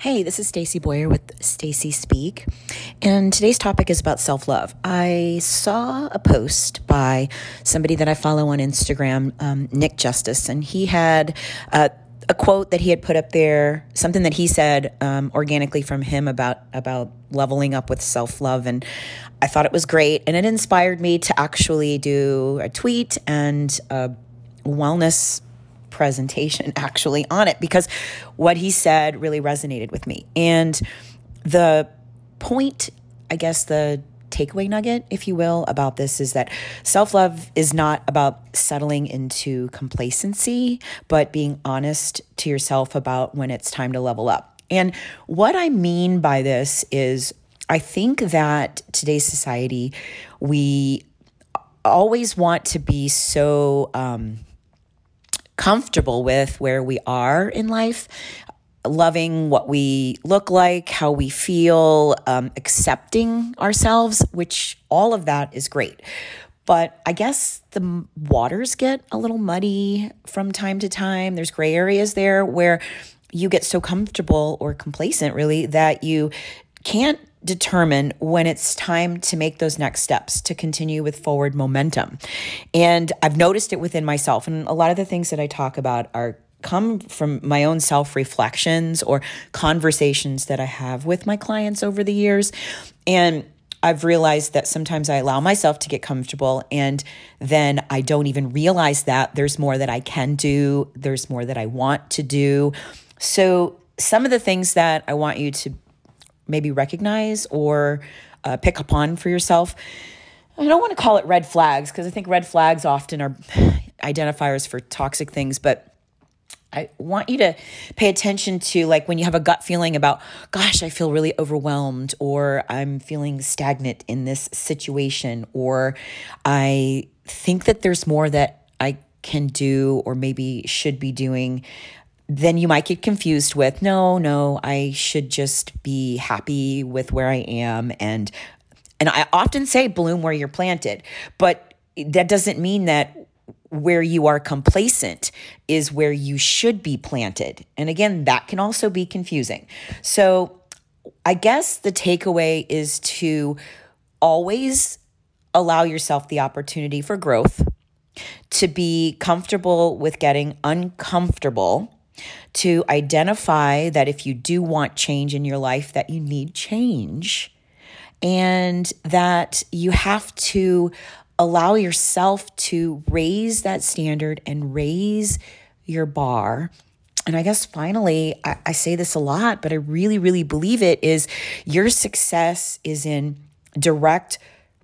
Hey, this is Stacey Boyer with Stacy Speak, and today's topic is about self-love. I saw a post by somebody that I follow on Instagram, Nick Justice, and he had a quote that he had put up there, something that he said organically from him about leveling up with self-love, and I thought it was great, and it inspired me to actually do a tweet and a wellness presentation actually on it, because what he said really resonated with me. And the point, I guess the takeaway nugget, if you will, about this is that self-love is not about settling into complacency, but being honest to yourself about when it's time to level up. And what I mean by this is I think that today's society, we always want to be so comfortable with where we are in life, loving what we look like, how we feel, accepting ourselves, which all of that is great. But I guess the waters get a little muddy from time to time. There's gray areas there where you get so comfortable or complacent, really, that you can't determine when it's time to make those next steps to continue with forward momentum. And I've noticed it within myself. And a lot of the things that I talk about come from my own self-reflections or conversations that I have with my clients over the years. And I've realized that sometimes I allow myself to get comfortable, and then I don't even realize that there's more that I can do. There's more that I want to do. So some of the things that I want you to maybe recognize or pick up on for yourself. I don't want to call it red flags, because I think red flags often are identifiers for toxic things, but I want you to pay attention to, like, when you have a gut feeling about, gosh, I feel really overwhelmed, or I'm feeling stagnant in this situation, or I think that there's more that I can do or maybe should be doing. Then you might get confused with, no, I should just be happy with where I am. And I often say bloom where you're planted, but that doesn't mean that where you are complacent is where you should be planted. And again, that can also be confusing. So I guess the takeaway is to always allow yourself the opportunity for growth, to be comfortable with getting uncomfortable, to identify that if you do want change in your life, that you need change, and that you have to allow yourself to raise that standard and raise your bar. And I guess finally, I say this a lot, but I really, really believe it, is your success is in direct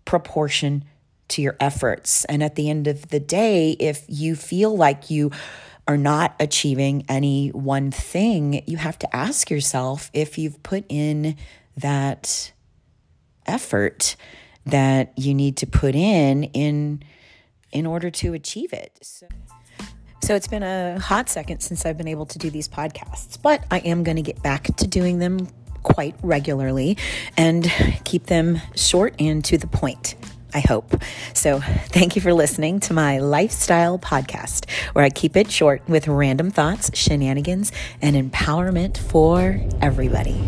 proportion to your efforts. And at the end of the day, if you feel like you are not achieving any one thing, you have to ask yourself if you've put in that effort that you need to put in order to achieve it. So it's been a hot second since I've been able to do these podcasts, but I am going to get back to doing them quite regularly and keep them short and to the point, I hope. So thank you for listening to my lifestyle podcast, where I keep it short with random thoughts, shenanigans, and empowerment for everybody.